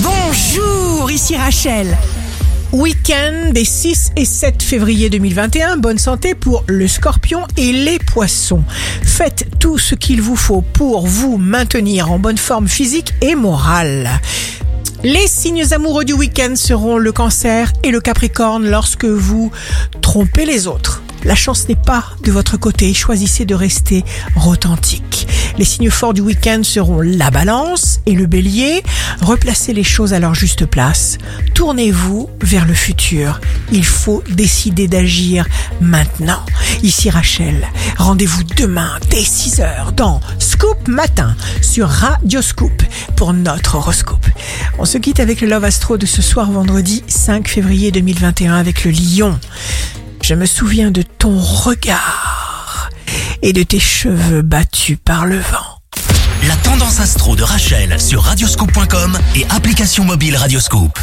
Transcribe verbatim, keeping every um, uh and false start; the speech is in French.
Bonjour, ici Rachel. Week-end des six et sept février deux mille vingt et un, bonne santé pour le scorpion et les poissons. Faites tout ce qu'il vous faut pour vous maintenir en bonne forme physique et morale. Les signes amoureux du week-end seront le cancer et le capricorne lorsque vous trompez les autres. La chance n'est pas de votre côté, choisissez de rester authentique. Les signes forts du week-end seront la balance et le bélier. Replacez les choses à leur juste place. Tournez-vous vers le futur. Il faut décider d'agir maintenant. Ici Rachel, rendez-vous demain dès six heures dans Scoop Matin sur Radio Scoop pour notre horoscope. On se quitte avec le Love Astro de ce soir vendredi cinq février deux mille vingt et un avec le lion. Je me souviens de ton regard et de tes cheveux battus par le vent. La Tendance Astro de Rachel sur radioscoop point com et application mobile Radioscoop.